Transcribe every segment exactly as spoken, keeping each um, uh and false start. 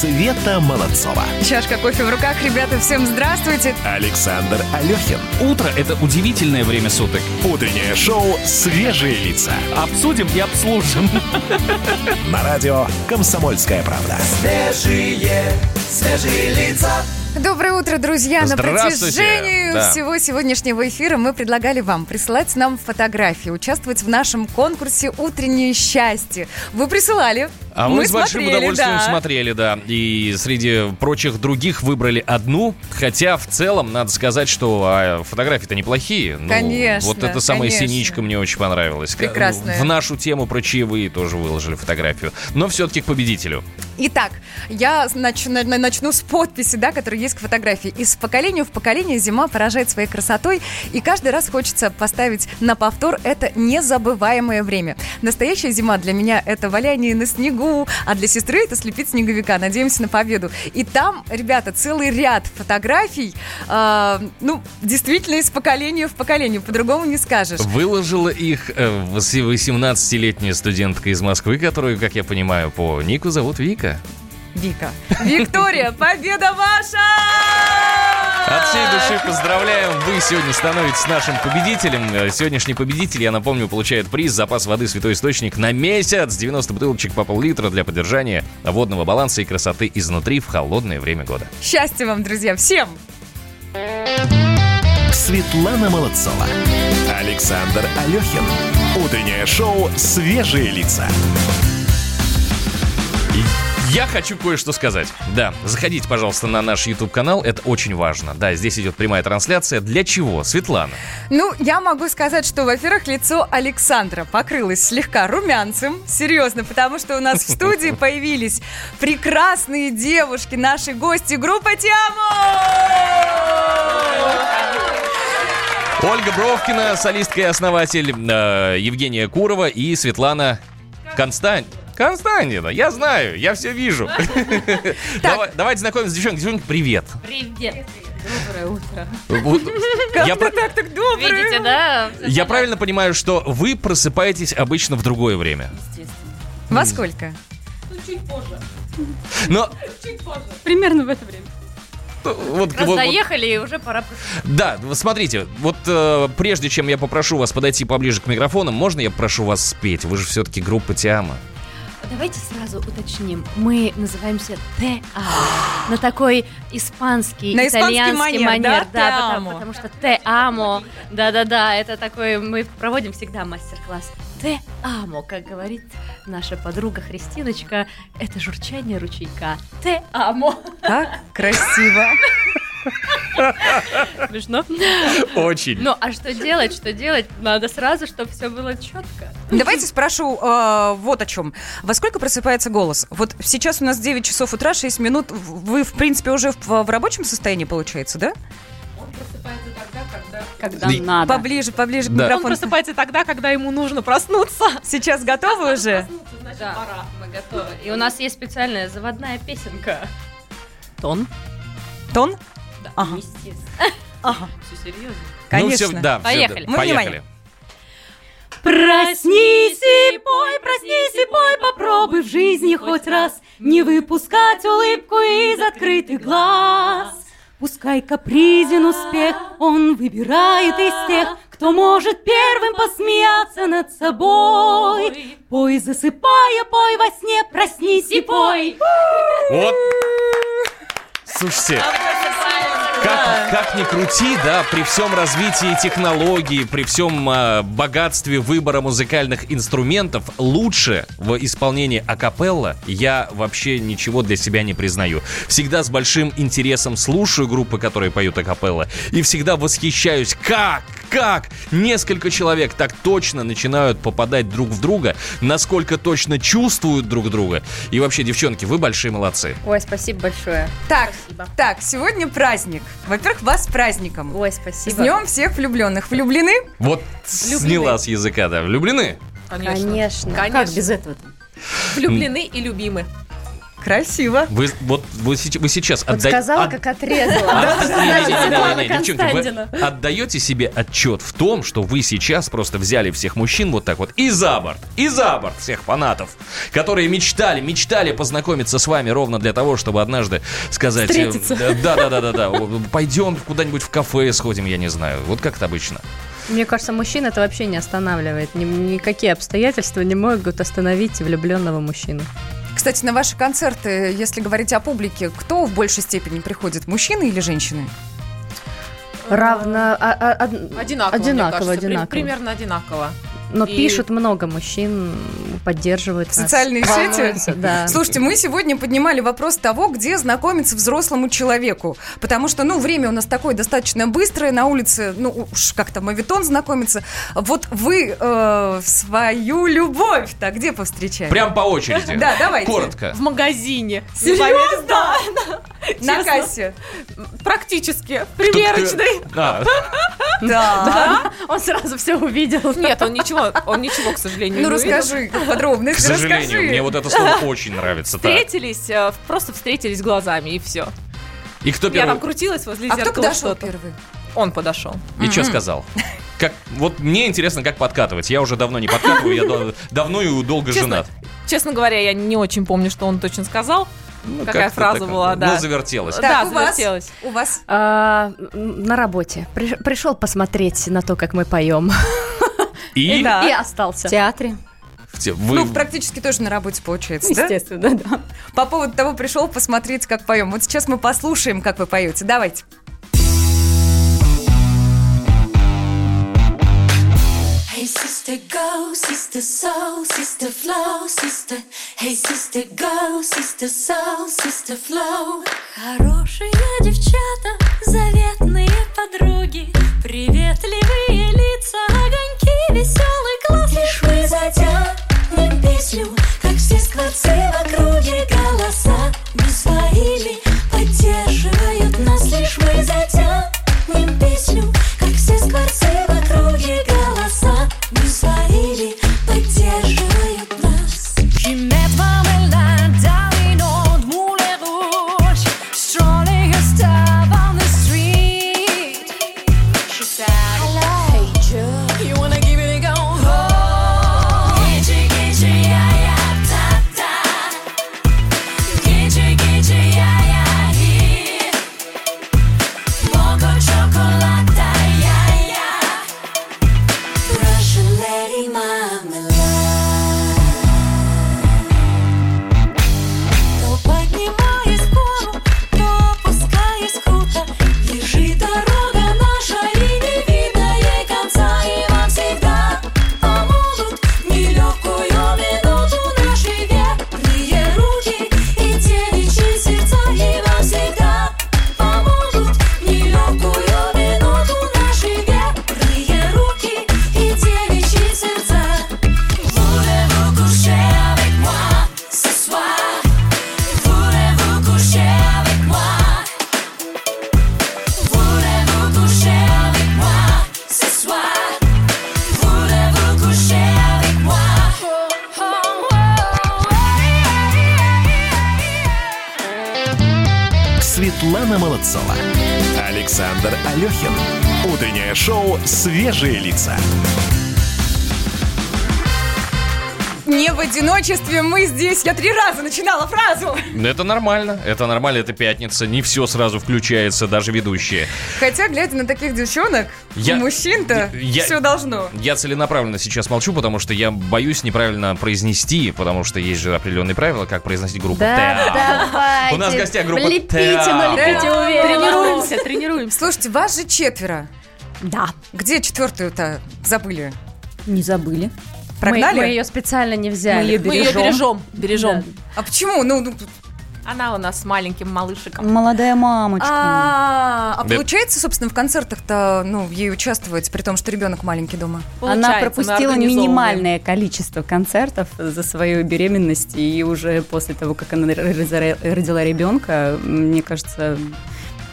Света Молодцова. Чашка кофе в руках, ребята, всем здравствуйте. Александр Алёхин. Утро – это удивительное время суток. Утреннее шоу «Свежие лица». Обсудим и обслужим. На радио «Комсомольская правда». Свежие, свежие лица. Доброе утро, друзья! На протяжении да. всего сегодняшнего эфира мы предлагали вам присылать нам фотографии, участвовать в нашем конкурсе «Утреннее счастье». Вы присылали. А мы, мы с большим смотрели, удовольствием да. смотрели, да. И среди прочих других выбрали одну. Хотя в целом надо сказать, что а, фотографии-то неплохие. Ну, конечно. Вот эта самая конечно. синичка мне очень понравилась. Прекрасная. В нашу тему про чаевые тоже выложили фотографию. Но все-таки к победителю. Итак, я начну, начну с подписи, да, которая есть к фотографии. Из поколения в поколение зима поражает своей красотой. И каждый раз хочется поставить на повтор это незабываемое время. Настоящая зима для меня — это валяние на снегу. А для сестры это слепить снеговика. Надеемся на победу. И там, ребята, целый ряд фотографий, э, ну, действительно из поколения в поколение, по-другому не скажешь. Выложила их э, восемнадцатилетняя студентка из Москвы, которую, как я понимаю, по нику зовут Вика. Вика. Виктория, победа ваша! От всей души поздравляем. Вы сегодня становитесь нашим победителем. Сегодняшний победитель, я напомню, получает приз запас воды «Святой источник» на месяц. девяносто бутылочек по пол-литра для поддержания водного баланса и красоты изнутри в холодное время года. Счастья вам, друзья, всем! Светлана Молодцова. Александр Алёхин. Утреннее шоу «Свежие лица». Я хочу кое-что сказать. Да, заходите, пожалуйста, на наш YouTube-канал, это очень важно. Да, здесь идет прямая трансляция. Для чего, Светлана? Ну, я могу сказать, что, во-первых, лицо Александра покрылось слегка румянцем. Серьезно, потому что у нас в студии появились прекрасные девушки, наши гости, группа «Те Amo». Ольга Бровкина, солистка и основатель, э, Евгения Курова и Светлана Констандина. Константина, я знаю, я все вижу. Давай, давайте знакомимся с девчонкой. Девчонки, привет. Привет. Доброе утро. Вот, как я про... так, так доброе. Видите, да? Я правильно понимаю, что вы просыпаетесь обычно в другое время? Естественно. Во сколько? Ну, чуть позже. Но... Чуть позже. Примерно в это время. Вот, раз вот, доехали, вот. И уже пора. Да, смотрите, вот э, прежде чем я попрошу вас подойти поближе к микрофону, можно я попрошу вас спеть? Вы же все-таки группа «Те Amo». Давайте сразу уточним. Мы называемся «Те Amo». На такой испанский, на итальянский манер, манер, да, да потому, потому что «Те Amo», да-да-да, это такой, мы проводим всегда мастер-класс. «Те Amo», как говорит наша подруга Христиночка, это журчание ручейка. «Те Amo». Так красиво. Смешно? Очень. Ну, а что делать, что делать? Надо сразу, чтобы все было четко. Давайте спрошу э, вот о чем. Во сколько просыпается голос? Вот сейчас у нас девять часов утра, шесть минут. Вы, в принципе, уже в, в рабочем состоянии, получается, да? Он просыпается тогда, когда, когда да. надо. Поближе, поближе да. к микрофону. Он просыпается тогда, когда ему нужно проснуться. Сейчас готовы а уже? Значит, да. пора. Мы готовы. И у нас есть специальная заводная песенка. Тон. Тон? Да, ага. естественно. Ага. Все серьезно. Конечно. Ну, все, да, поехали. Все, да, поехали. Проснись и пой, проснись и пой, попробуй в жизни хоть раз не выпускать улыбку из открытых глаз. Пускай капризен успех, он выбирает из тех, кто может первым посмеяться над собой. Пой, засыпая, пой во сне, проснись и пой. Вот. Слушайте, как, как ни крути, да, при всем развитии технологий, при всем э, богатстве выбора музыкальных инструментов, лучше в исполнении акапелла я вообще ничего для себя не признаю. Всегда с большим интересом слушаю группы, которые поют акапелла, и всегда восхищаюсь, как, как несколько человек так точно начинают попадать друг в друга, насколько точно чувствуют друг друга. И вообще, девчонки, вы большие молодцы. Ой, спасибо большое. Так, спасибо. Так, сегодня праздник. Во-первых, вас с праздником. Ой, спасибо. С днем всех влюбленных. Влюблены? Вот влюблены. Сняла с языка, да. Влюблены? Конечно. Конечно. Как без этого-то? Влюблены и любимы. Красиво. Вы, вот, вы, вы сейчас вот отда... сказала, от... как отрезала. Девчонки, вы отдаете себе отчет в том, что вы сейчас просто взяли всех мужчин вот так вот и за борт, и за борт всех фанатов, которые мечтали, мечтали познакомиться с вами ровно для того, чтобы однажды сказать... Да-да-да-да-да. Пойдем куда-нибудь в кафе сходим, я не знаю. Вот как это обычно. Мне кажется, мужчин это вообще не останавливает. Никакие обстоятельства не могут остановить влюбленного мужчину. Кстати, на ваши концерты, если говорить о публике, кто в большей степени приходит, мужчины или женщины? Равно... А, а, одинаково, одинаково, одинаково. Примерно одинаково. Но и... пишут много мужчин, поддерживают социальные нас. Сети? Да. Слушайте, мы сегодня поднимали вопрос того, где знакомиться взрослому человеку. Потому что, ну, время у нас такое достаточно быстрое. На улице, ну, уж как-то мавитон знакомится. Вот вы э, свою любовь-то где повстречаете? Прям по очереди. Да, давайте. Коротко. В магазине. Серьезно? На кассе. Практически. Примерочной. Да. Да. Он сразу все увидел. Нет, он ничего. Он ничего, к сожалению, ну, не увидел. Ну, расскажи подробно. К сожалению, расскажи. Мне вот это слово очень нравится. Встретились, просто встретились глазами, и все. И кто первый? Я там крутилась возле зеркала. А кто подошел первый? Он подошел. И mm-hmm. что сказал? Как, вот мне интересно, как подкатывать. Я уже давно не подкатываю, я давно и долго женат. Честно говоря, я не очень помню, что он точно сказал. Ну, какая как фраза так, была, да. Ну, завертелась. Так, да, у завертелась. Вас, у вас? А, на работе. При, пришел посмотреть на то, как мы поем. И? И, да. И остался. В театре. Вы... Ну, практически тоже на работе получается, да? Естественно, да. По поводу того, пришел посмотреть, как поем. Вот сейчас мы послушаем, как вы поете. Давайте. Hey sister, go, sister, soul, sister, flow, sister. Hey sister, go, sister, soul, sister, flow. Хорошие девчата, заветные подруги, приветливые лица, огоньки, веселый класс. Лишь мы затянем песню, как все скворцы в округе, голоса не своими поддерживают нас. Лишь мы затянем песню, как все скворцы в округе, голоса не своими поддерживают нас. Светлана Молодцова, Александр Алёхин. Утреннее шоу «Свежие лица». Не в одиночестве мы здесь. Я три раза начинала фразу. Это нормально, это нормально, это пятница. Не все сразу включается, даже ведущие. Хотя, глядя на таких девчонок, я, мужчин-то я, все должно. Я целенаправленно сейчас молчу, потому что я боюсь неправильно произнести, потому что есть же определенные правила, как произносить группу да, Те Amo. Давайте. У нас в гостях группа Те Amo. Тренируемся, тренируемся. Слушайте, вас же четверо. Да. Где четвертую-то забыли? Не забыли. Прогнали? Мы, мы ее специально не взяли. Мы ее бережем. Мы ее бережем. бережем. Да. А почему? Ну, ну, она у нас с маленьким малышиком. Молодая мамочка. А, а получается, собственно, в концертах-то ну, ей участвовать, при том, что ребенок маленький дома? Получается, она пропустила минимальное количество концертов за свою беременность. И уже после того, как она родила ребенка, мне кажется...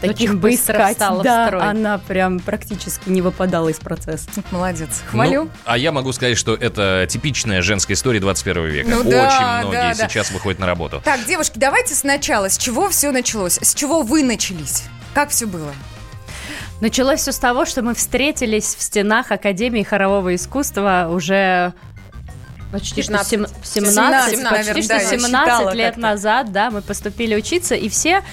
таких очень быстро поискать. Встала да, в строй. Она прям практически не выпадала из процесса. Молодец. Хвалю. Ну, а я могу сказать, что это типичная женская история двадцать первого века. Ну, очень да, многие да, сейчас да. выходят на работу. Так, девушки, давайте сначала. С чего все началось? С чего вы начались? Как все было? Началось все с того, что мы встретились в стенах Академии хорового искусства уже... Почти пятнадцать, что семнадцать, семнадцать, наверное, почти да, что семнадцать лет как-то. назад, да, мы поступили учиться, и все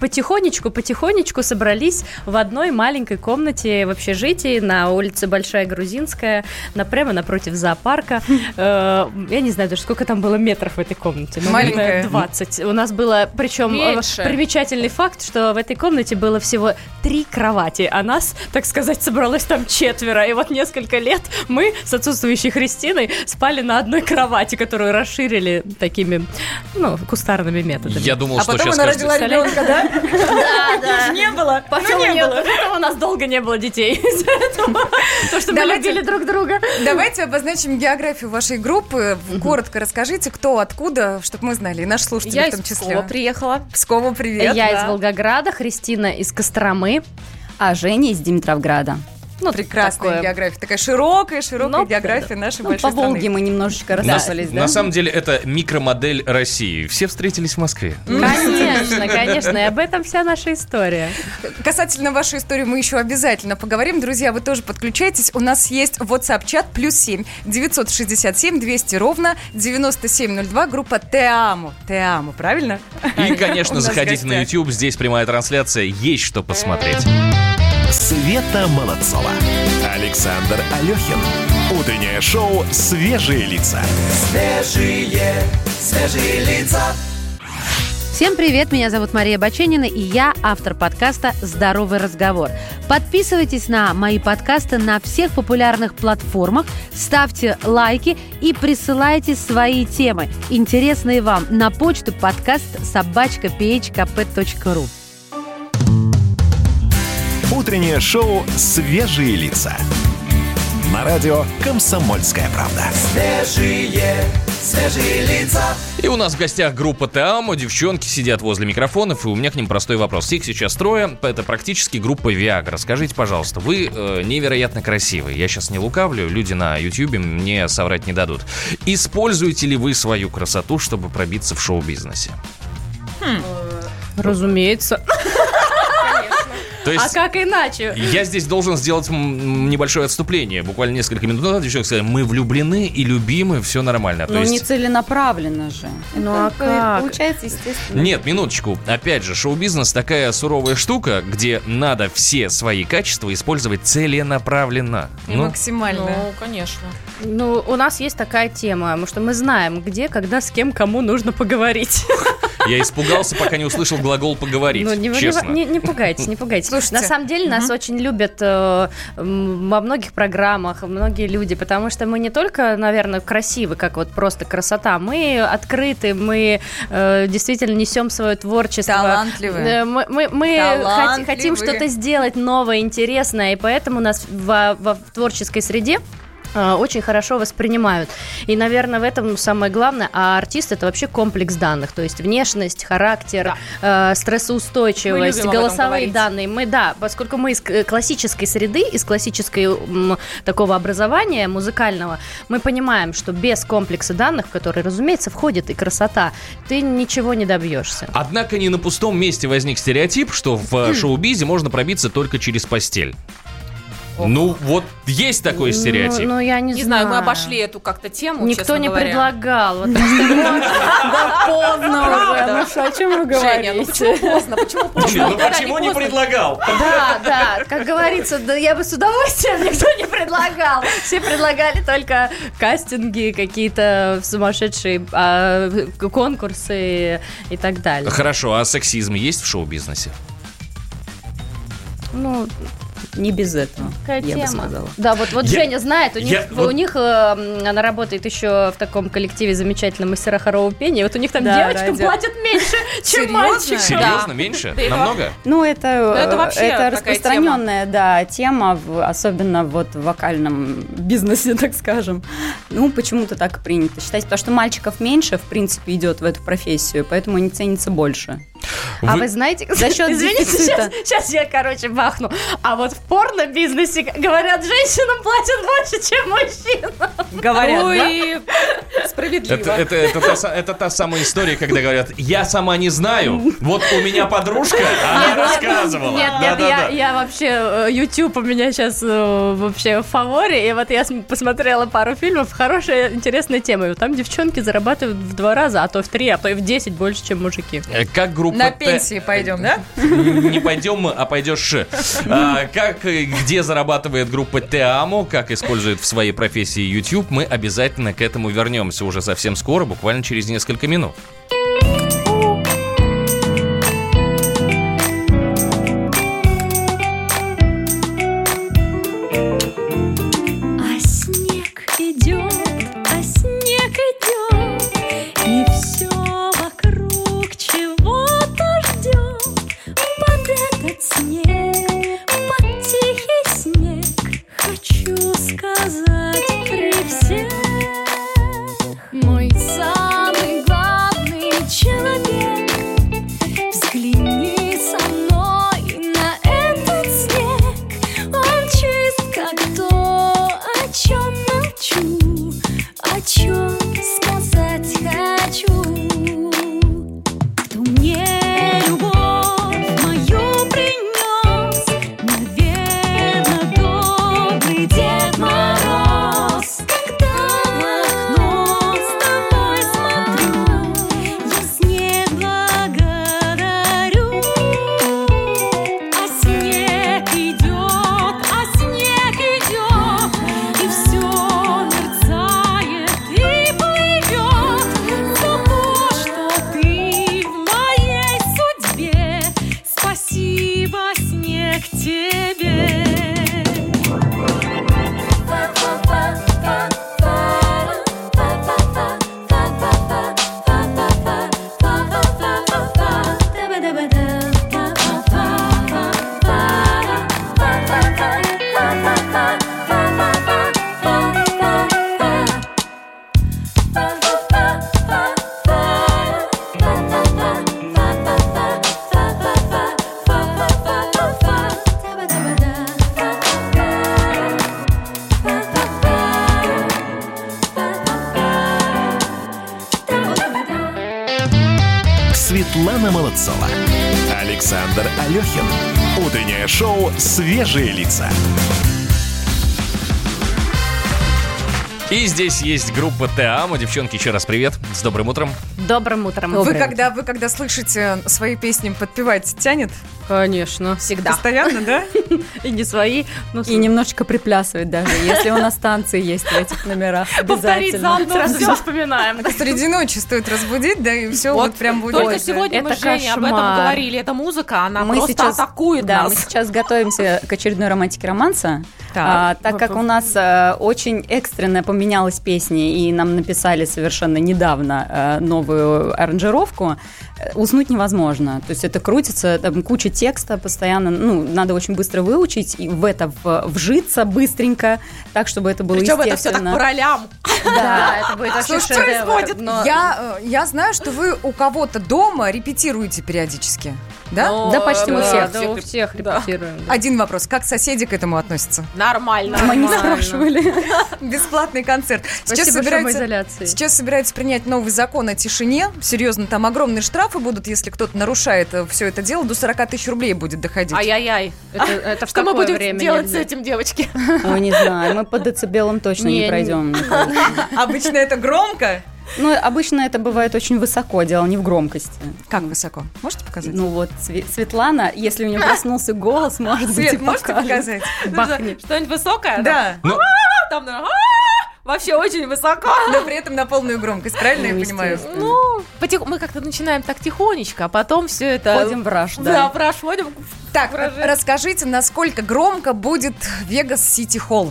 потихонечку-потихонечку собрались в одной маленькой комнате в общежитии на улице Большая Грузинская, на, прямо напротив зоопарка. Я не знаю даже, сколько там было метров в этой комнате. Маленькая. двадцать. У нас было, причем примечательный факт, что в этой комнате было всего три кровати, а нас, так сказать, собралось там четверо. И вот несколько лет мы с отсутствующей Христиной спали на одной кровати, которую расширили такими, ну, кустарными методами. Я думал, а что потом она кажется... родила ребенка, да? Да, да. Не было. Потом у нас долго не было детей из-за этого. То, что мы любили друг друга. Давайте обозначим географию вашей группы. Коротко расскажите, кто, откуда, чтобы мы знали. И наши слушатели в том числе. Я из Пскова приехала. Пскову привет. Я из Волгограда, Христина из Костромы, а Женя из Димитровграда. Ну, прекрасная такое. география, такая широкая, широкая Но, география да, нашей ну, большой страны. По Волге страны. Мы немножечко рассыпались, да. да? На самом деле это микромодель России. Все встретились в Москве. Конечно, конечно, и об этом вся наша история. Касательно вашей истории мы еще обязательно поговорим. Друзья, вы тоже подключайтесь. У нас есть WhatsApp-чат плюс семь девятьсот шестьдесят семь двести ровно девяносто семь ноль два, группа Те Амо. Те Амо, правильно? И, конечно, заходите на YouTube, здесь прямая трансляция, есть что посмотреть. Света Молодцова, Александр Алёхин. Утреннее шоу «Свежие лица». Свежие, свежие лица. Всем привет, меня зовут Мария Баченина, и я автор подкаста «Здоровый разговор». Подписывайтесь на мои подкасты на всех популярных платформах, ставьте лайки и присылайте свои темы, интересные вам, на почту подкаст собака пэ ха ка пэ точка ру. Утреннее шоу «Свежие лица» на радио «Комсомольская правда». Свежие, свежие лица. И у нас в гостях группа Те Амо. Девчонки сидят возле микрофонов, и у меня к ним простой вопрос. Их сейчас трое, это практически группа Виагра. Скажите, пожалуйста, вы э, невероятно красивы. Я сейчас не лукавлю, люди на Ютьюбе мне соврать не дадут. Используете ли вы свою красоту, чтобы пробиться в шоу-бизнесе? Хм. Разумеется. Есть, а как иначе? Я здесь должен сделать м- небольшое отступление. Буквально несколько минут назад девчонки сказали, мы влюблены и любимы, все нормально. Ну, есть... не целенаправленно же. Ну, а как? Получается, естественно. Нет, минуточку. Опять же, шоу-бизнес такая суровая штука, где надо все свои качества использовать целенаправленно. И ну? максимально. Ну, конечно. Ну, у нас есть такая тема, потому что мы знаем, где, когда, с кем, кому нужно поговорить. Я испугался, пока не услышал глагол «поговорить», ну, не, честно. Не, не пугайтесь, не пугайтесь. Слушайте. На самом деле угу. нас очень любят э, во многих программах, многие люди, потому что мы не только, наверное, красивы, как вот просто красота, мы открыты, мы э, действительно несем свое творчество. Талантливые. Мы, мы, мы Талантливые. хотим что-то сделать новое, интересное, и поэтому нас во, во творческой среде очень хорошо воспринимают. И, наверное, в этом самое главное. А артист — это вообще комплекс данных. То есть внешность, характер, да. э, стрессоустойчивость, голосовые данные. Мы, да, поскольку мы из классической среды, из классического м, такого образования музыкального, мы понимаем, что без комплекса данных, в который, разумеется, входит и красота, ты ничего не добьешься. Однако не на пустом месте возник стереотип, что в шоу-бизе можно пробиться только через постель. Ну, вот есть такой стереотип. Ну, ну я не, не знаю. знаю, мы обошли эту как-то тему, никто честно не говоря. предлагал. Да поздно уже. О чем вы говорите? Ну, почему поздно? Почему поздно? Почему не предлагал? Да, да, как говорится, я бы с удовольствием, никто не предлагал. Все предлагали только кастинги, какие-то сумасшедшие конкурсы и так далее. Хорошо, а сексизм есть в шоу-бизнесе? Ну... Не без этого, Какая я тема? бы сказала. Да, вот, вот я, Женя знает, у них, я, вот... у них э, она работает еще в таком коллективе замечательном «Мастера хорового пения», вот у них там да, девочкам радио. платят меньше, чем мальчикам. Серьезно? Да. Меньше? Да. Намного? Ну, это, это, вообще это распространенная тема, да, тема в, особенно вот в вокальном бизнесе, так скажем. Ну, почему-то так принято считать, потому что мальчиков меньше, в принципе, идет в эту профессию, поэтому они ценятся больше. А вы, вы знаете, за счет извините, дефицита... Сейчас, сейчас я, короче, бахну. А вот в порно-бизнесе, говорят, женщинам платят больше, чем мужчинам. Говорят, ой, да? Справедливо. Это, это, это, это, та, это та самая история, когда говорят, я сама не знаю, вот у меня подружка, она рассказывала. Нет, да, нет, да, я, да. я вообще, YouTube у меня сейчас вообще в фаворе, и вот я посмотрела пару фильмов, хорошая, интересная тема. Там девчонки зарабатывают в два раза, а то в три, а то и в десять больше, чем мужики. Как группа на Т... пенсии пойдем, да? Не пойдем, а пойдешь. А, как и где зарабатывает группа Те Амо, как использует в своей профессии YouTube, мы обязательно к этому вернемся уже совсем скоро, буквально через несколько минут. Светлана Молодцова, Александр Алёхин. Утреннее шоу «Свежие лица». И здесь есть группа Те Амо. Девчонки, еще раз привет. С добрым утром. Добрым утром. Доброе вы, когда, вы когда слышите свои песни подпевать, тянет? Конечно. Всегда. Постоянно, да? И не свои. И немножечко приплясывать даже, если у нас танцы есть в этих номерах. Повторить заново, все вспоминаем. Среди ночи стоит разбудить, да, и все вот прям будет. Только сегодня мы с Женей об этом говорили. Это музыка, она просто атакует нас. Мы сейчас готовимся к очередной романтике романса, так как у нас очень экстренно поменялось менялась песня, и нам написали совершенно недавно э, новую аранжировку, уснуть невозможно. То есть это крутится, там куча текста постоянно, ну, надо очень быстро выучить и в это в, вжиться быстренько, так, чтобы это было причем естественно. Причем это все так по ролям. Да, это будет вообще шедевр. Я знаю, что вы у кого-то дома репетируете периодически, да? Да, почти у всех. Да, у всех репетируем. Один вопрос. Как соседи к этому относятся? Нормально. Мы не спрашивали. Бесплатный концерт. Сейчас собираются, сейчас собираются принять новый закон о тишине. Серьезно, там огромные штрафы будут, если кто-то нарушает все это дело. До сорок тысяч рублей будет доходить. Ай-яй-яй. Это, это в что мы будем время делать нельзя? С этим, девочки? Ой, не знаю. Мы по децибелам точно не, не пройдем. Не. Обычно это громко? Ну, обычно это бывает очень высоко, дело не в громкости. Как высоко? Можете показать? Ну вот, Све- Светлана, если у нее проснулся голос, может быть, и покажет. Бахнет. Что-нибудь высокое? Да. Там, наверное, вообще очень высоко. Но при этом на полную громкость, правильно ну, я понимаю? Ну, потих... мы как-то начинаем так тихонечко, а потом все это... Входим в раж, да. Да, в раж входим. Так, расскажите, насколько громко будет Vegas City Hall?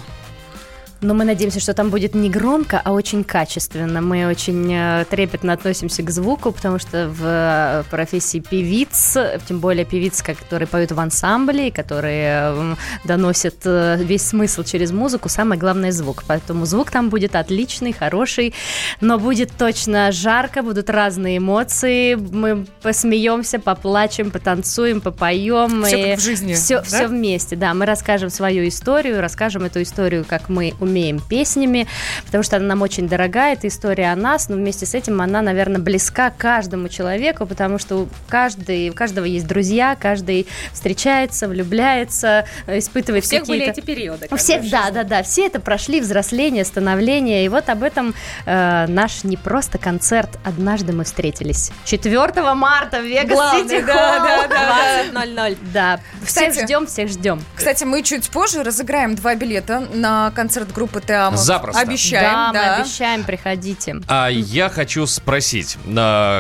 Но мы надеемся, что там будет не громко, а очень качественно. Мы очень трепетно относимся к звуку, потому что в профессии певиц, тем более певиц, которые поют в ансамбле, которые доносят весь смысл через музыку, самое главное — звук. Поэтому звук там будет отличный, хороший, но будет точно жарко, будут разные эмоции. Мы посмеемся, поплачем, потанцуем, попоем. Все как в жизни. Все, да? Все вместе, да. Мы расскажем свою историю, расскажем эту историю, как мы умеем, песнями, потому что она нам очень дорогая, это история о нас, но вместе с этим она, наверное, близка каждому человеку, потому что у, каждый, у каждого есть друзья, каждый встречается, влюбляется, испытывает какие-то... У всех какие-то... были эти периоды. У всех, да-да-да, все это прошли, взросление, становление, и вот об этом э, наш не просто концерт «Однажды мы встретились». четвёртого марта в Vegas City Hall. Да-да-да. Да, всех ждем, всех ждем. Кстати, мы чуть позже разыграем два билета на концерт группы «Те Amo». Запросто. Обещаем, да, да. Мы обещаем, приходите. А я хочу спросить.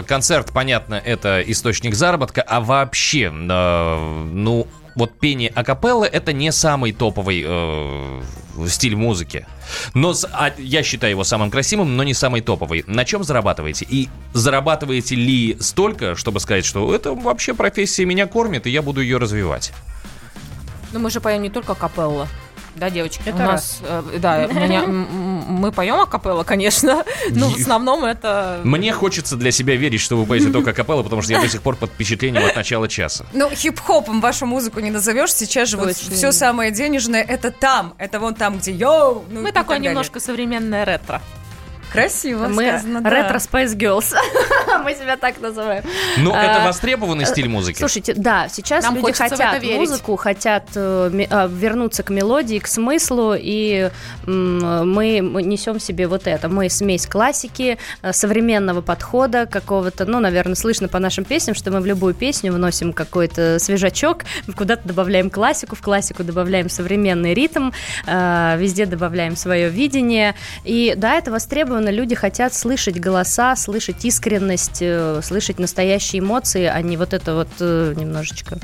Концерт, понятно, это источник заработка, а вообще, ну, вот пение акапеллы – это не самый топовый э, стиль музыки. Но а, я считаю его самым красивым, но не самый топовый. На чем зарабатываете? И зарабатываете ли столько, чтобы сказать, что это вообще профессия меня кормит, и я буду ее развивать? Ну, мы же поем не только акапелла. Да, девочки, это у нас, э, да, у меня, м- м- мы поем акапелла, конечно, но в основном это... Мне хочется для себя верить, что вы поете только акапелла, потому что я до сих пор под впечатлением от начала часа. Ну, хип-хопом вашу музыку не назовешь, сейчас же вот все самое денежное, это там, это вон там, где йоу. Мы такое немножко современное ретро. Красиво мы сказано, да. Ретро Spice Girls. Мы себя так называем. Ну, а, это востребованный стиль музыки. Слушайте, да, сейчас нам люди хотят музыку, хотят э, э, вернуться к мелодии, к смыслу, и э, мы несем себе вот это. Мы смесь классики, э, современного подхода какого-то, ну, наверное, слышно по нашим песням, что мы в любую песню вносим какой-то свежачок, куда-то добавляем классику, в классику добавляем современный ритм, э, везде добавляем свое видение. И да, это востребовано. Люди хотят слышать голоса, слышать искренность, слышать настоящие эмоции, а не вот это вот немножечко.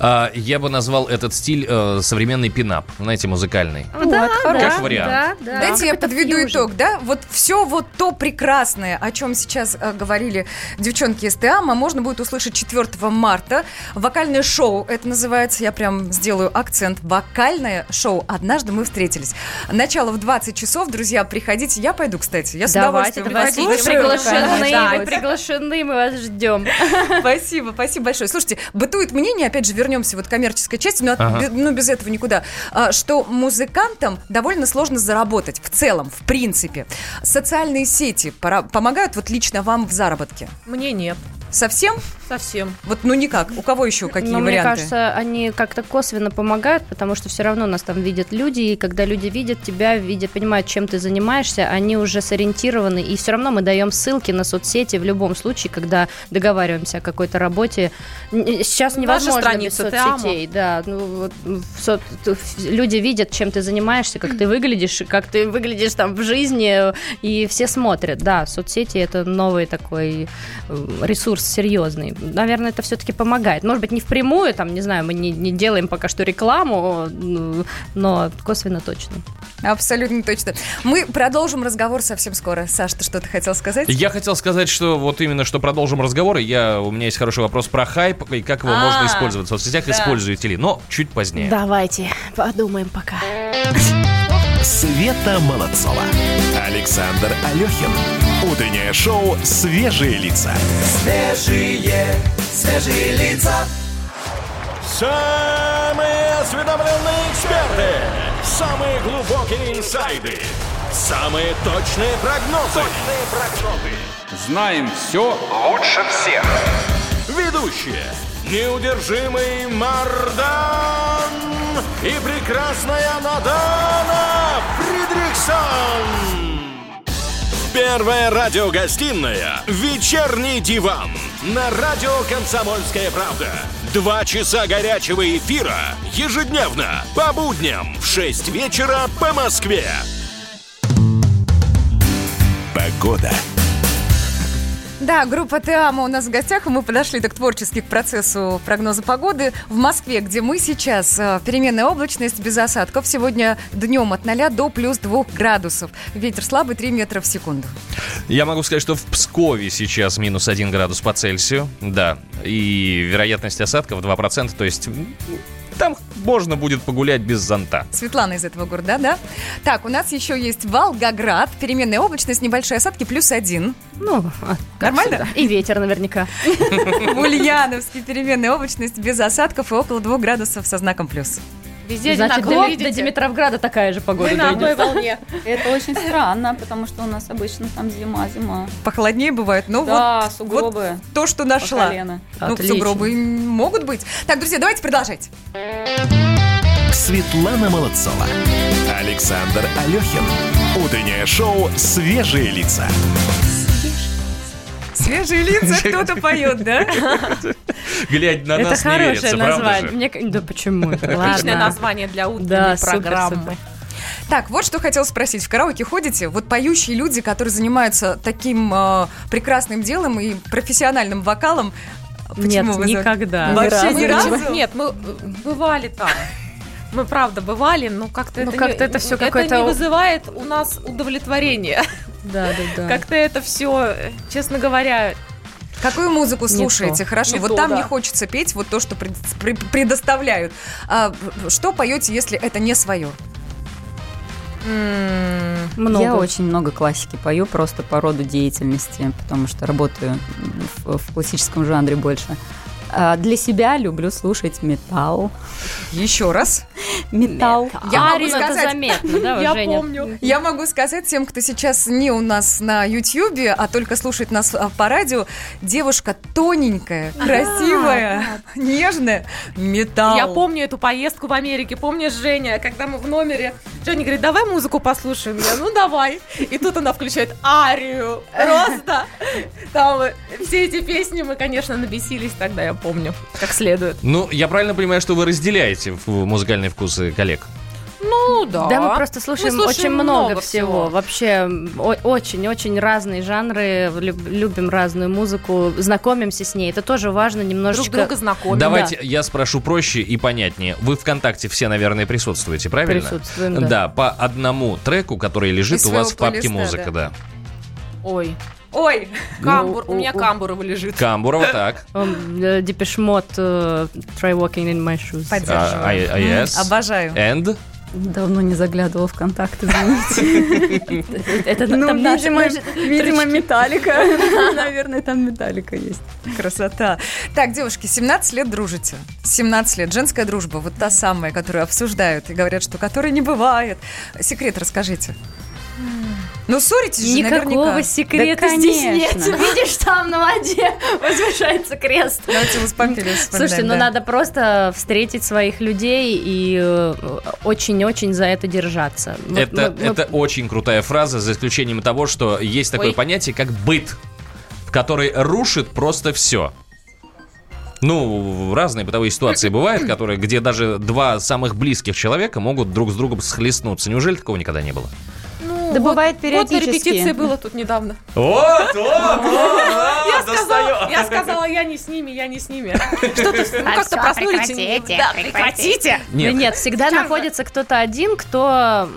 Я бы назвал этот стиль э, современный пинап, знаете, музыкальный. Вот, да, как да, вариант. Да, да. Дайте я подведу итог, да? Вот все вот то прекрасное, о чем сейчас э, говорили девчонки из Те Amo, можно будет услышать четвёртого марта. Вокальное шоу, это называется, я прям сделаю акцент, вокальное шоу «Однажды мы встретились». Начало в двадцать часов, друзья, приходите. Я пойду, кстати, я с давайте, удовольствием. Давайте, приглашены, да, приглашены, мы вас ждем. Спасибо, спасибо большое. Слушайте, бытует мнение, опять же, вернемся вот к коммерческой части, но ага. без, ну, без этого никуда, что музыкантам довольно сложно заработать в целом, в принципе. Социальные сети пора, помогают вот лично вам в заработке? Мне нет. Совсем? Совсем. Вот, ну никак. У кого еще какие но, варианты? Мне кажется, они как-то косвенно помогают, потому что все равно нас там видят люди, и когда люди видят тебя, видят, понимают, чем ты занимаешься, они уже сориентированы, и все равно мы даем ссылки на соцсети в любом случае, когда договариваемся о какой-то работе. Сейчас невозможно без соцсетей. Да, ну, со... Люди видят, чем ты занимаешься, как ты выглядишь, как ты выглядишь там в жизни, и все смотрят. Да, соцсети — это новый такой ресурс серьезный. Наверное, это все-таки помогает. Может быть, не впрямую, там, не знаю, мы не, не делаем пока что рекламу, но косвенно точно. Абсолютно точно. Мы продолжим разговор совсем скоро. Саш, ты что-то хотел сказать? Я хотел сказать, что вот именно, что продолжим разговор. Я, у меня есть хороший вопрос про хайп и как его А-а-а. можно использовать в соцсетях, да. Используете ли, но чуть позднее. Давайте подумаем пока. Света Молодцова, Александр Алёхин. Утреннее шоу «Свежие лица». Свежие, свежие лица. Самые осведомленные эксперты. Самые глубокие инсайды. Самые точные прогнозы. Точные прогнозы. Знаем все лучше всех. Ведущие. Неудержимый Мардан и прекрасная Надана Фридрихсон. Первая радиогостинная «Вечерний диван» на радио «Комсомольская правда». Два часа горячего эфира ежедневно по будням в шесть вечера по Москве. Погода. Да, группа «Те Amo» у нас в гостях, и мы подошли так творчески к процессу прогноза погоды. В Москве, где мы сейчас, переменная облачность без осадков. Сегодня днем от ноля до плюс двух градусов. Ветер слабый, три метра в секунду. Я могу сказать, что в Пскове сейчас минус один градус по Цельсию. Да, и вероятность осадков два процента, то есть... Там можно будет погулять без зонта. Светлана из этого города, да? Так, у нас еще есть Волгоград. Переменная облачность, небольшие осадки, плюс один. Ну, нормально? Сюда. И ветер наверняка. В Ульяновске переменная облачность, без осадков и около двух градусов со знаком плюс. Везде одинаково. До Димитровграда такая же погода. Мы на одной волне. Это очень странно, потому что у нас обычно там зима-зима. Похолоднее бывает, но да, вот, сугробы вот то, что нашла. Ну, сугробы могут быть. Так, друзья, давайте продолжать. Светлана Молодцова, Александр Алёхин. Утреннее шоу «Свежие лица». Свежие лица, кто-то поет, да? Глядь, на нас не верится, правда же? Да почему? Отличное название для утренней программы. Так, вот что хотела спросить. В караоке ходите? Вот поющие люди, которые занимаются таким э, прекрасным делом и профессиональным вокалом. Почему нет, вы никогда. Вообще ни разу? Нет, мы бывали там. Мы, правда, бывали, но как-то но это, как-то не, это, все это какое-то... не вызывает у нас удовлетворения. Да, да, да. Как-то это все, честно говоря... Какую музыку слушаете? Хорошо, вот там не хочется петь, вот то, что предоставляют. Что поете, если это не свое? Много. Я очень много классики пою, просто по роду деятельности, потому что работаю в, в классическом жанре больше. Для себя люблю слушать металл. Еще раз. Металл. Я Арию, могу сказать, это заметно, да, я Женя? Помню. Я могу сказать тем, кто сейчас не у нас на Ютьюбе, а только слушает нас по радио, девушка тоненькая, красивая, нежная, металл. Я помню эту поездку в Америке, помнишь, Женя, когда мы в номере... Женя говорит, давай музыку послушаем. Я, ну давай. И тут она включает Арию. Просто там все эти песни мы, конечно, набесились тогда, я помню, как следует. Ну, я правильно понимаю, что вы разделяете музыкальные вкусы коллег? Ну, да. Да, мы просто слушаем, мы слушаем очень много, много всего. всего. Вообще очень-очень разные жанры, любим разную музыку, знакомимся с ней. Это тоже важно немножечко... Друг друга знакомим. Давайте да. Я спрошу проще и понятнее. Вы ВКонтакте все, наверное, присутствуете, правильно? Присутствуем, да. Да, по одному треку, который лежит у вас в папке музыка, да. да. Ой. Ой, камбур, у меня Камбурова лежит. Камбурова, так. Депеш Мод, Try Walking in My Shoes. Поддерживаю. Обожаю. And? Давно не заглядывала в ВКонтакте, извините. Это там наши, видимо, Металлика. Наверное, там Металлика есть. Красота. Так, девушки, семнадцать лет дружите. семнадцать лет. Женская дружба, вот та самая, которую обсуждают и говорят, что которой не бывает. Секрет расскажите. Ну, ссоритесь же никакого наверняка. Никакого секрета да, здесь нет. Видишь, там на воде возвышается крест. Слушайте, ну надо просто встретить своих людей и очень-очень за это держаться. Это, мы, это мы... очень крутая фраза, за исключением того, что есть такое Ой. понятие, как быт, который рушит просто все. Ну, разные бытовые ситуации бывают, которые, где даже два самых близких человека могут друг с другом схлестнуться. Неужели такого никогда не было? Да вот, бывает периодически. Вот на репетиции было тут недавно. Вот, вот, вот. Я сказала, я не с ними, я не с ними. Что-то как-то проснулись. Да, прекратите. Нет, всегда находится кто-то один, кто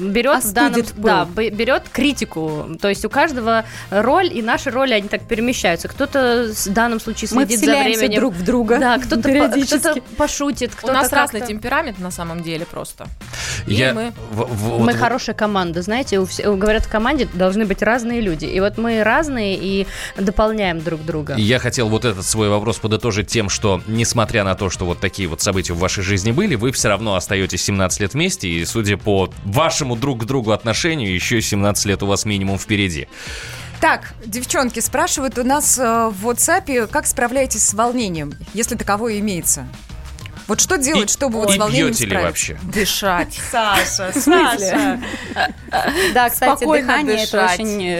берет в данном, да, берет критику. То есть у каждого роль, и наши роли, они так перемещаются. Кто-то в данном случае следит за временем. Мы вселяемся друг в друга. Да, кто-то пошутит. У нас разный темперамент на самом деле просто. Мы хорошая команда, знаете. Говорят, в команде должны быть разные люди. И вот мы разные и дополняем друг друга. Я хотел вот этот свой вопрос подытожить тем, что несмотря на то, что вот такие вот события в вашей жизни были, вы все равно остаетесь семнадцать лет вместе. И судя по вашему друг к другу отношению, еще семнадцать лет у вас минимум впереди. Так, девчонки спрашивают у нас в WhatsApp, как справляетесь с волнением, если таковое имеется? Вот что делать, и, чтобы вот с волнением справиться? И пьете ли вообще? Дышать. Саша, Саша. Да, кстати, дыхание –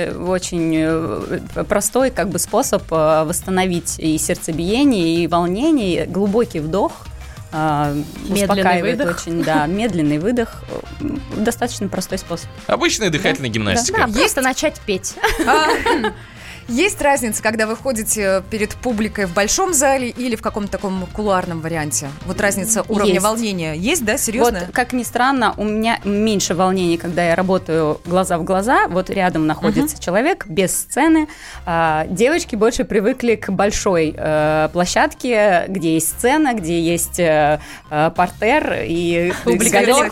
это очень простой как бы способ восстановить и сердцебиение, и волнение. Глубокий вдох успокаивает очень. Да, медленный выдох. Достаточно простой способ. Обычная дыхательная гимнастика. Да, просто начать петь. Есть разница, когда вы ходите перед публикой в большом зале или в каком-то таком кулуарном варианте? Вот разница уровня есть. Волнения есть, да, серьезно? Вот, как ни странно, у меня меньше волнений, когда я работаю глаза в глаза. Вот рядом находится uh-huh. человек без сцены. А, девочки больше привыкли к большой э, площадке, где есть сцена, где есть э, партер и публикатор.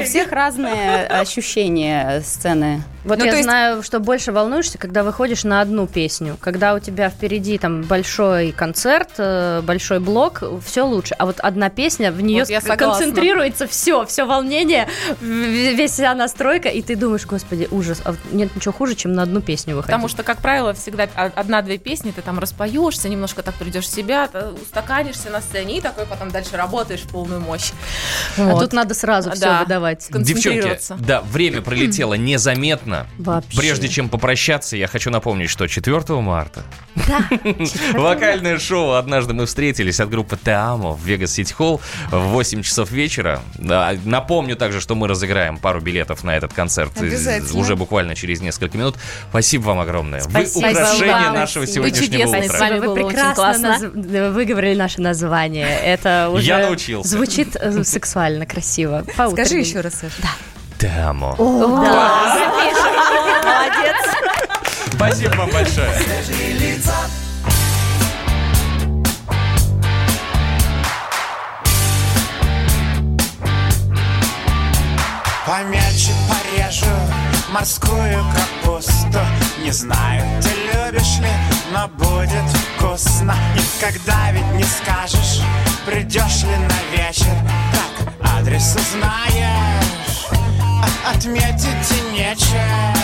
У всех разные ощущения сцены. Вот ну, я знаю, есть... что больше волнуешься, когда выходишь на одну песню. Когда у тебя впереди там большой концерт, большой блок, все лучше. А вот одна песня, в нее вот концентрируется все, все волнение, весь вся настройка, и ты думаешь, господи, ужас. А нет ничего хуже, чем на одну песню выходить. Потому что, как правило, всегда одна-две песни, ты там распоешься, немножко так придешь в себя, устаканишься на сцене, и такой потом дальше работаешь в полную мощь. Вот. А тут надо сразу все да. выдавать. Девчонки, да, время пролетело незаметно. Вообще. Прежде чем попрощаться, я хочу напомнить, что четвёртого марта да, вокальное шоу «Однажды мы встретились» от группы «Те Амо» в Vegas City Hall в восемь часов вечера. Напомню также, что мы разыграем пару билетов на этот концерт уже буквально через несколько минут. Спасибо вам огромное. Спасибо. Вы украшение вам. Нашего сегодняшнего вы утра. Вы прекрасно наз... выговорили наше название. Это уже я научился. Звучит сексуально, красиво. По-утреннему. Скажи еще раз, Саша. Да. Те Амо. О, да. Да. Молодец. Спасибо вам большое. Помельче порежу морскую капусту. Не знаю, ты любишь ли, но будет вкусно. Никогда ведь не скажешь, придешь ли на вечер. Так, адрес узнаешь. Отметить и нечем.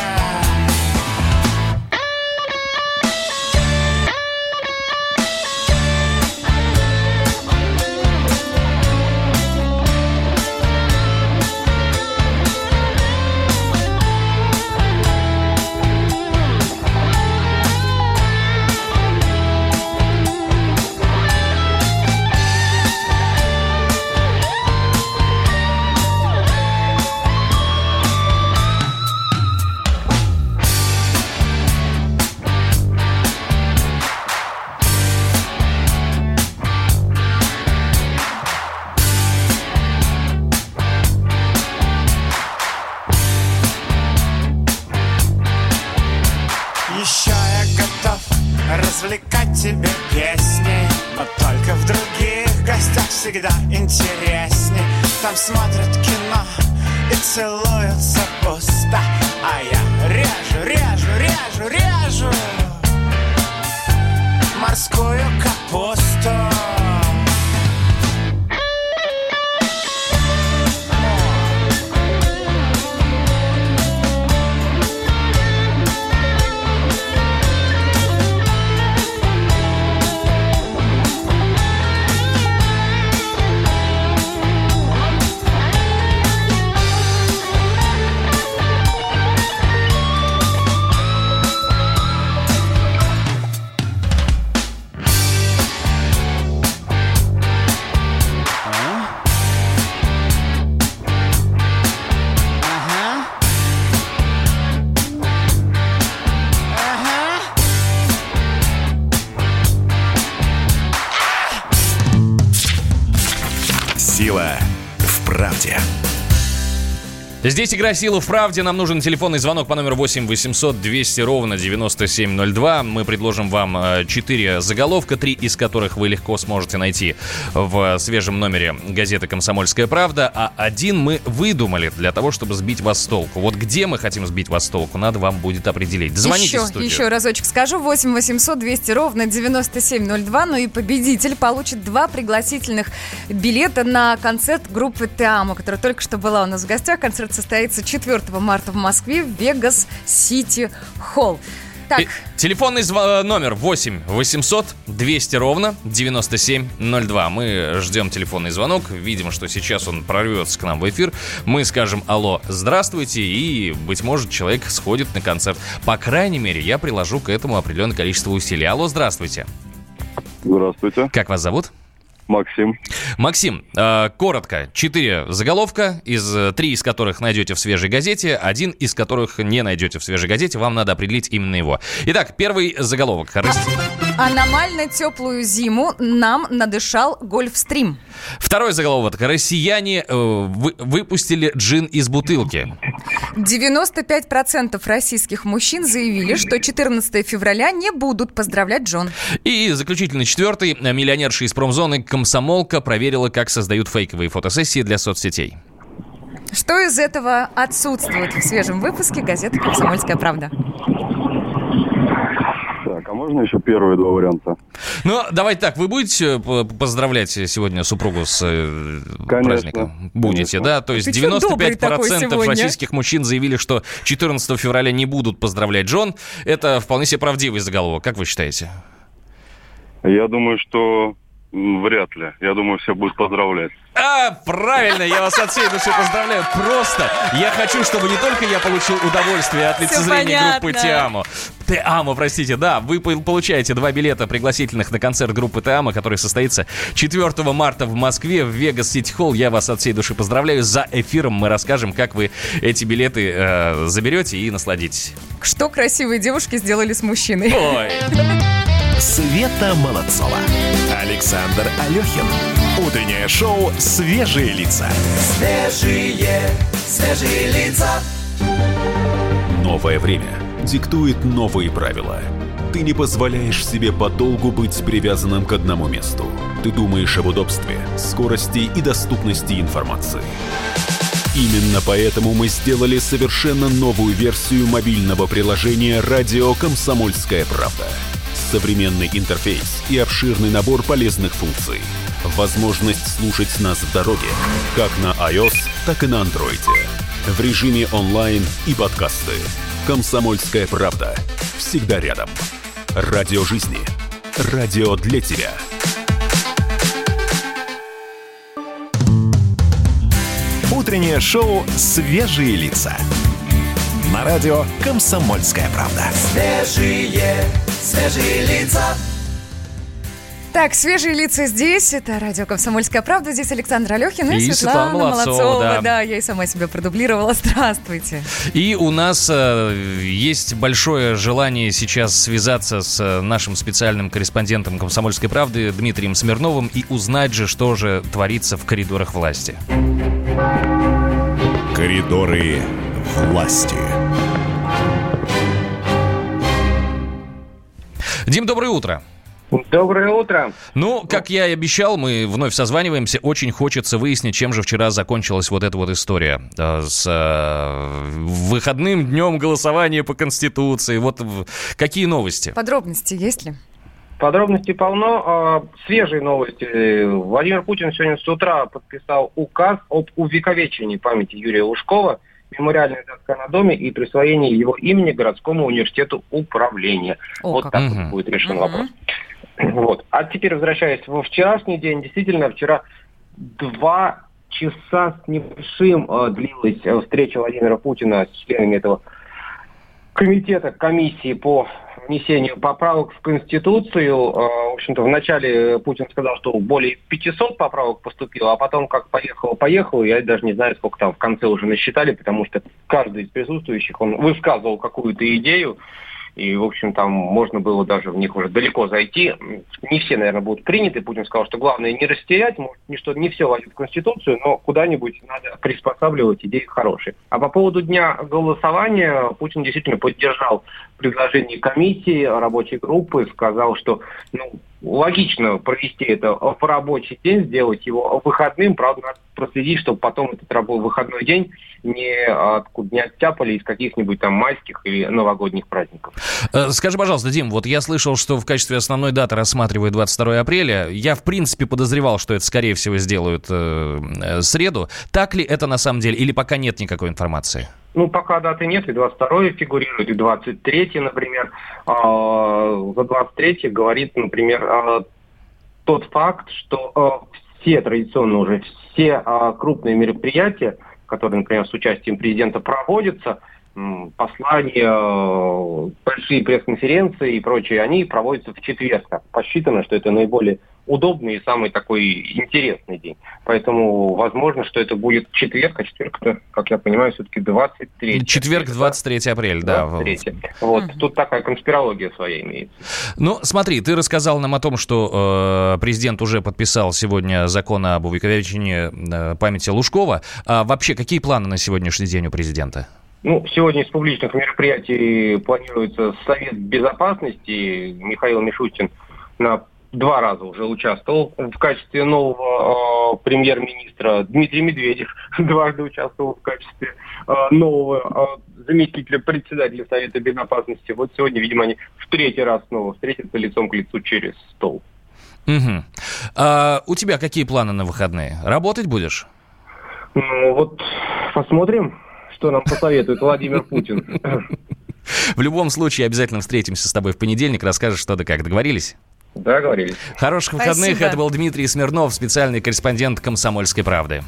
Смотрят кино и целуются пусто, а я режу, режу, режу, режу морскую капусту. Здесь игра «Сила в правде». Нам нужен телефонный звонок по номеру восемь восемьсот двести ровно девяносто семь ноль два. Мы предложим вам четыре заголовка, три из которых вы легко сможете найти в свежем номере газеты «Комсомольская правда», а один мы выдумали для того, чтобы сбить вас с толку. Вот где мы хотим сбить вас с толку, надо вам будет определить. Звоните еще, в студию. Еще разочек скажу. восемь восемьсот двести ровно девяносто семь ноль два. Ну и победитель получит два пригласительных билета на концерт группы «Те Амо», которая только что была у нас в гостях. Концерт состоится четвёртого марта в Москве в Vegas City Hall. Так. Телефонный зв- номер восемь восемьсот двести ровно девяносто семь ноль два. Мы ждем телефонный звонок. Видим, что сейчас он прорвется к нам в эфир. Мы скажем «Алло, здравствуйте», и, быть может, человек сходит на концерт. По крайней мере, я приложу к этому определенное количество усилий. Алло, здравствуйте. Здравствуйте. Как вас зовут? Максим. Максим, коротко, четыре заголовка, из три из которых найдете в «Свежей газете», один из которых не найдете в «Свежей газете», вам надо определить именно его. Итак, первый заголовок. Аномально теплую зиму нам надышал «Гольфстрим». Второй заголовок. Россияне вы, выпустили джин из бутылки. девяносто пять процентов российских мужчин заявили, что четырнадцатого февраля не будут поздравлять жен. И заключительный четвертый. Миллионерша из промзоны «Комсомолка» проверила, как создают фейковые фотосессии для соцсетей. Что из этого отсутствует в свежем выпуске газеты «Комсомольская правда»? А можно еще первые два варианта? Ну, давайте так, вы будете поздравлять сегодня супругу с конечно, праздником? Будете, конечно. Да? То есть девяносто пять процентов российских мужчин заявили, что четырнадцатого февраля не будут поздравлять жен. Это вполне себе правдивый заголовок. Как вы считаете? Я думаю, что вряд ли. Я думаю, все будут поздравлять. А, правильно, я вас от всей души поздравляю. Просто я хочу, чтобы не только я получил удовольствие от лицезрения группы «Те Амо». «Те Амо», простите, да, вы получаете два билета пригласительных на концерт группы «Те Амо», который состоится четвёртого марта в Москве в Vegas City Hall. Я вас от всей души поздравляю. За эфиром мы расскажем, как вы эти билеты э, заберете и насладитесь. Что красивые девушки сделали с мужчиной. Ой. Света Молодцова, Александр Алёхин. Утреннее шоу «Свежие лица». Свежие, свежие лица. Новое время диктует новые правила. Ты не позволяешь себе подолгу быть привязанным к одному месту. Ты думаешь об удобстве, скорости и доступности информации. Именно поэтому мы сделали совершенно новую версию мобильного приложения «Радио Комсомольская правда». Современный интерфейс и обширный набор полезных функций. Возможность слушать нас в дороге, как на iOS, так и на Android. В режиме онлайн и подкасты. «Комсомольская правда» всегда рядом. Радио жизни. Радио для тебя. Утреннее шоу «Свежие лица». На радио «Комсомольская правда». Свежие, свежие лица. Так, «Свежие лица» здесь. Это радио «Комсомольская правда». Здесь Александр Алёхин и, и Светлана, Светлана Молодцова. Молодцова да. да, я и сама себя продублировала. Здравствуйте. И у нас э, есть большое желание сейчас связаться с э, нашим специальным корреспондентом «Комсомольской правды» Дмитрием Смирновым и узнать же, что же творится в коридорах власти. Коридоры власти. Дим, доброе утро. Доброе утро. Ну, как я и обещал, мы вновь созваниваемся. Очень хочется выяснить, чем же вчера закончилась вот эта вот история с э, выходным днем голосования по Конституции. Вот какие новости? Подробности есть ли? Подробностей полно. Свежие новости. Владимир Путин сегодня с утра подписал указ об увековечении памяти Юрия Лужкова, мемориальная доска на доме и присвоение его имени городскому университету управления. О, вот как. так угу. будет решен угу. вопрос. Вот. А теперь, возвращаясь во вчерашний день, действительно, вчера два часа с небольшим э, длилась встреча Владимира Путина с членами этого комитета, комиссии по внесению поправок в Конституцию. Э, в общем-то, вначале Путин сказал, что более пятисот поправок поступило, а потом как поехало-поехало, я даже не знаю, сколько там в конце уже насчитали, потому что каждый из присутствующих, он высказывал какую-то идею, и, в общем, там можно было даже в них уже далеко зайти. Не все, наверное, будут приняты. Путин сказал, что главное не растерять. Может, не, что, не все войдет в Конституцию, но куда-нибудь надо приспосабливать идеи хорошие. А по поводу дня голосования Путин действительно поддержал предложение комиссии, рабочей группы. Сказал, что ну, логично провести это в рабочий день, сделать его выходным. Правда, надо проследить, чтобы потом этот выходной день не, не оттяпали из каких-нибудь там майских или новогодних праздников. Скажи, пожалуйста, Дим, вот я слышал, что в качестве основной даты рассматривают двадцать второго апреля. Я, в принципе, подозревал, что это, скорее всего, сделают э, среду. Так ли это на самом деле? Или пока нет никакой информации? Ну, пока даты нет. И двадцать второе фигурирует, и двадцать третье, например. Э, за двадцать третье говорит, например, э, тот факт, что э, все традиционно уже, все э, крупные мероприятия, которые, например, с участием президента проводятся, послания, большие пресс-конференции и прочее, они проводятся в четверг. Посчитано, что это наиболее удобный и самый такой интересный день. Поэтому возможно, что это будет четверг, а четверг, как я понимаю, все-таки двадцать третье. Четверг, двадцать третьего апреля, да. двадцать третьего. Вот, mm-hmm. Тут такая конспирология своя имеется. Ну, смотри, ты рассказал нам о том, что э, президент уже подписал сегодня закон об увековечении э, памяти Лужкова. А вообще, какие планы на сегодняшний день у президента? Ну, сегодня из публичных мероприятий планируется Совет Безопасности. Михаил Мишустин на два раза уже участвовал в качестве нового э, премьер-министра. Дмитрий Медведев дважды участвовал в качестве э, нового э, заместителя председателя Совета Безопасности. Вот сегодня, видимо, они в третий раз снова встретятся лицом к лицу через стол. Угу. А у тебя какие планы на выходные? Работать будешь? Ну, вот посмотрим, что нам посоветует Владимир Путин. В любом случае, обязательно встретимся с тобой в понедельник. Расскажешь, что да как. Договорились? Договорились. Хороших выходных. Спасибо. Это был Дмитрий Смирнов, специальный корреспондент «Комсомольской правды».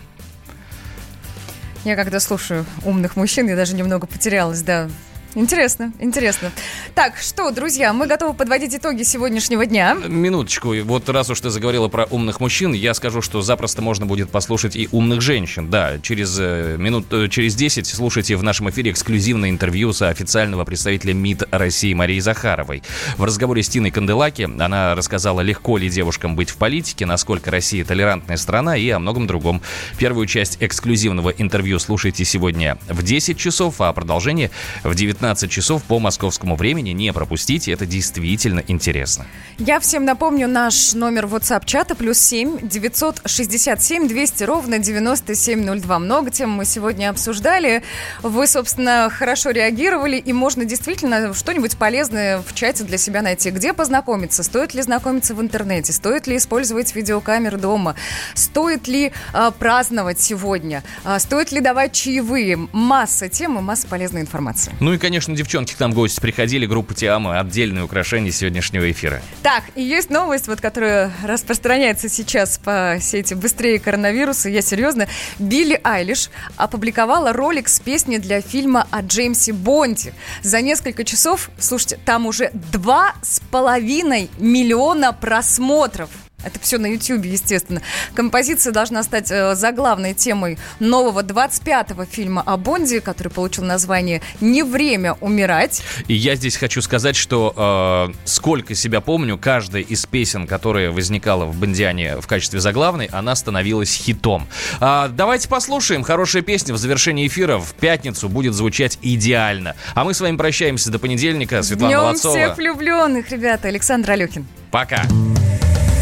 Я когда слушаю умных мужчин, я даже немного потерялась, да. Интересно, интересно. Так, что, друзья, мы готовы подводить итоги сегодняшнего дня. Минуточку. Вот раз уж ты заговорила про умных мужчин, я скажу, что запросто можно будет послушать и умных женщин. Да, через минут, через десять слушайте в нашем эфире эксклюзивное интервью со официального представителя МИД России Марии Захаровой. В разговоре с Тиной Канделаки она рассказала, легко ли девушкам быть в политике, насколько Россия толерантная страна и о многом другом. Первую часть эксклюзивного интервью слушайте сегодня в десять часов, а продолжение в девятнадцать часов по московскому времени. Не пропустите, это действительно интересно. Я всем напомню наш номер WhatsApp-чата плюс семь девятьсот шестьдесят семь двести ровно девяносто семь ноль два. Много тем мы сегодня обсуждали. Вы, собственно, хорошо реагировали, и можно действительно что-нибудь полезное в чате для себя найти. Где познакомиться? Стоит ли знакомиться в интернете? Стоит ли использовать видеокамеры дома? Стоит ли а, праздновать сегодня? А, стоит ли давать чаевые? Масса тем и масса полезной информации. Ну и, конечно, Конечно, девчонки к нам в гости приходили, группа «Те Amo», отдельное украшение сегодняшнего эфира. Так, и есть новость, вот, которая распространяется сейчас по сети быстрее коронавируса, я серьезно. Билли Айлиш опубликовала ролик с песней для фильма о Джеймсе Бонде. За несколько часов, слушайте, там уже два с половиной миллиона просмотров. Это все на Ютьюбе, естественно. Композиция должна стать э, заглавной темой нового двадцать пятого фильма о Бонде, который получил название «Не время умирать». И я здесь хочу сказать, что э, сколько себя помню, каждая из песен, которая возникала в «Бондиане» в качестве заглавной, она становилась хитом. А, давайте послушаем. Хорошая песня в завершении эфира в пятницу будет звучать идеально. А мы с вами прощаемся до понедельника. Светлана Молодцова. Днем всех влюбленных, ребята. Александр Алёхин. Пока.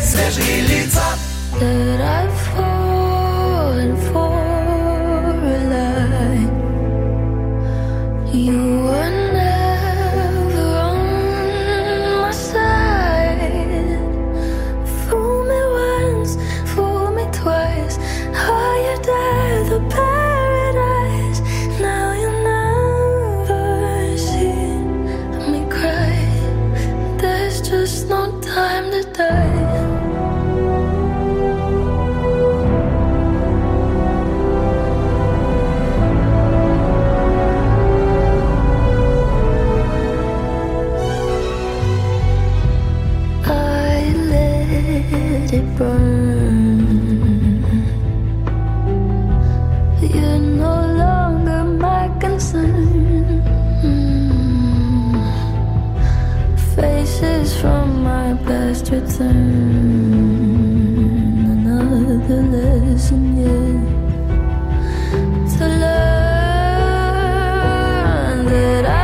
Свежие лица. That I've fallen for a lie. You were never on my side. Fool me once, fool me twice. Are you there, the paradise? Now you'll never see me cry. There's just no time to die. It burn. You're no longer my concern. Mm. Faces from my past return. Another lesson yet to learn that I.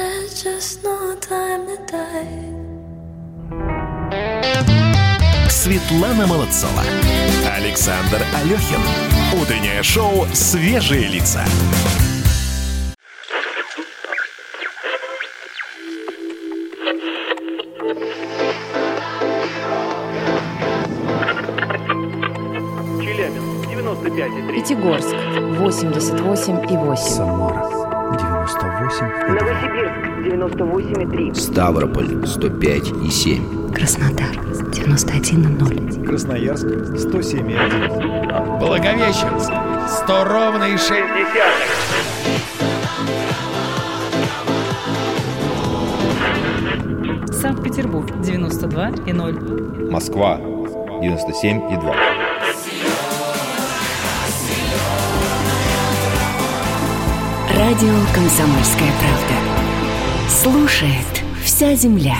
There's just no time to die. Светлана Молодцова, Александр Алёхин. Утреннее шоу «Свежие лица». Пятигорск восемьдесят восемь и восемь. Самара девяносто восемь и два. Новосибирск девяносто восемь и три. Ставрополь сто пять и семь. Краснодар девяносто один и ноль. Красноярск сто семь и один. Благовещенск сто ровно и шесть десятых. Санкт-Петербург девяносто два и ноль. Москва девяносто семь и два. Радио «Комсомольская правда». Слушает вся земля.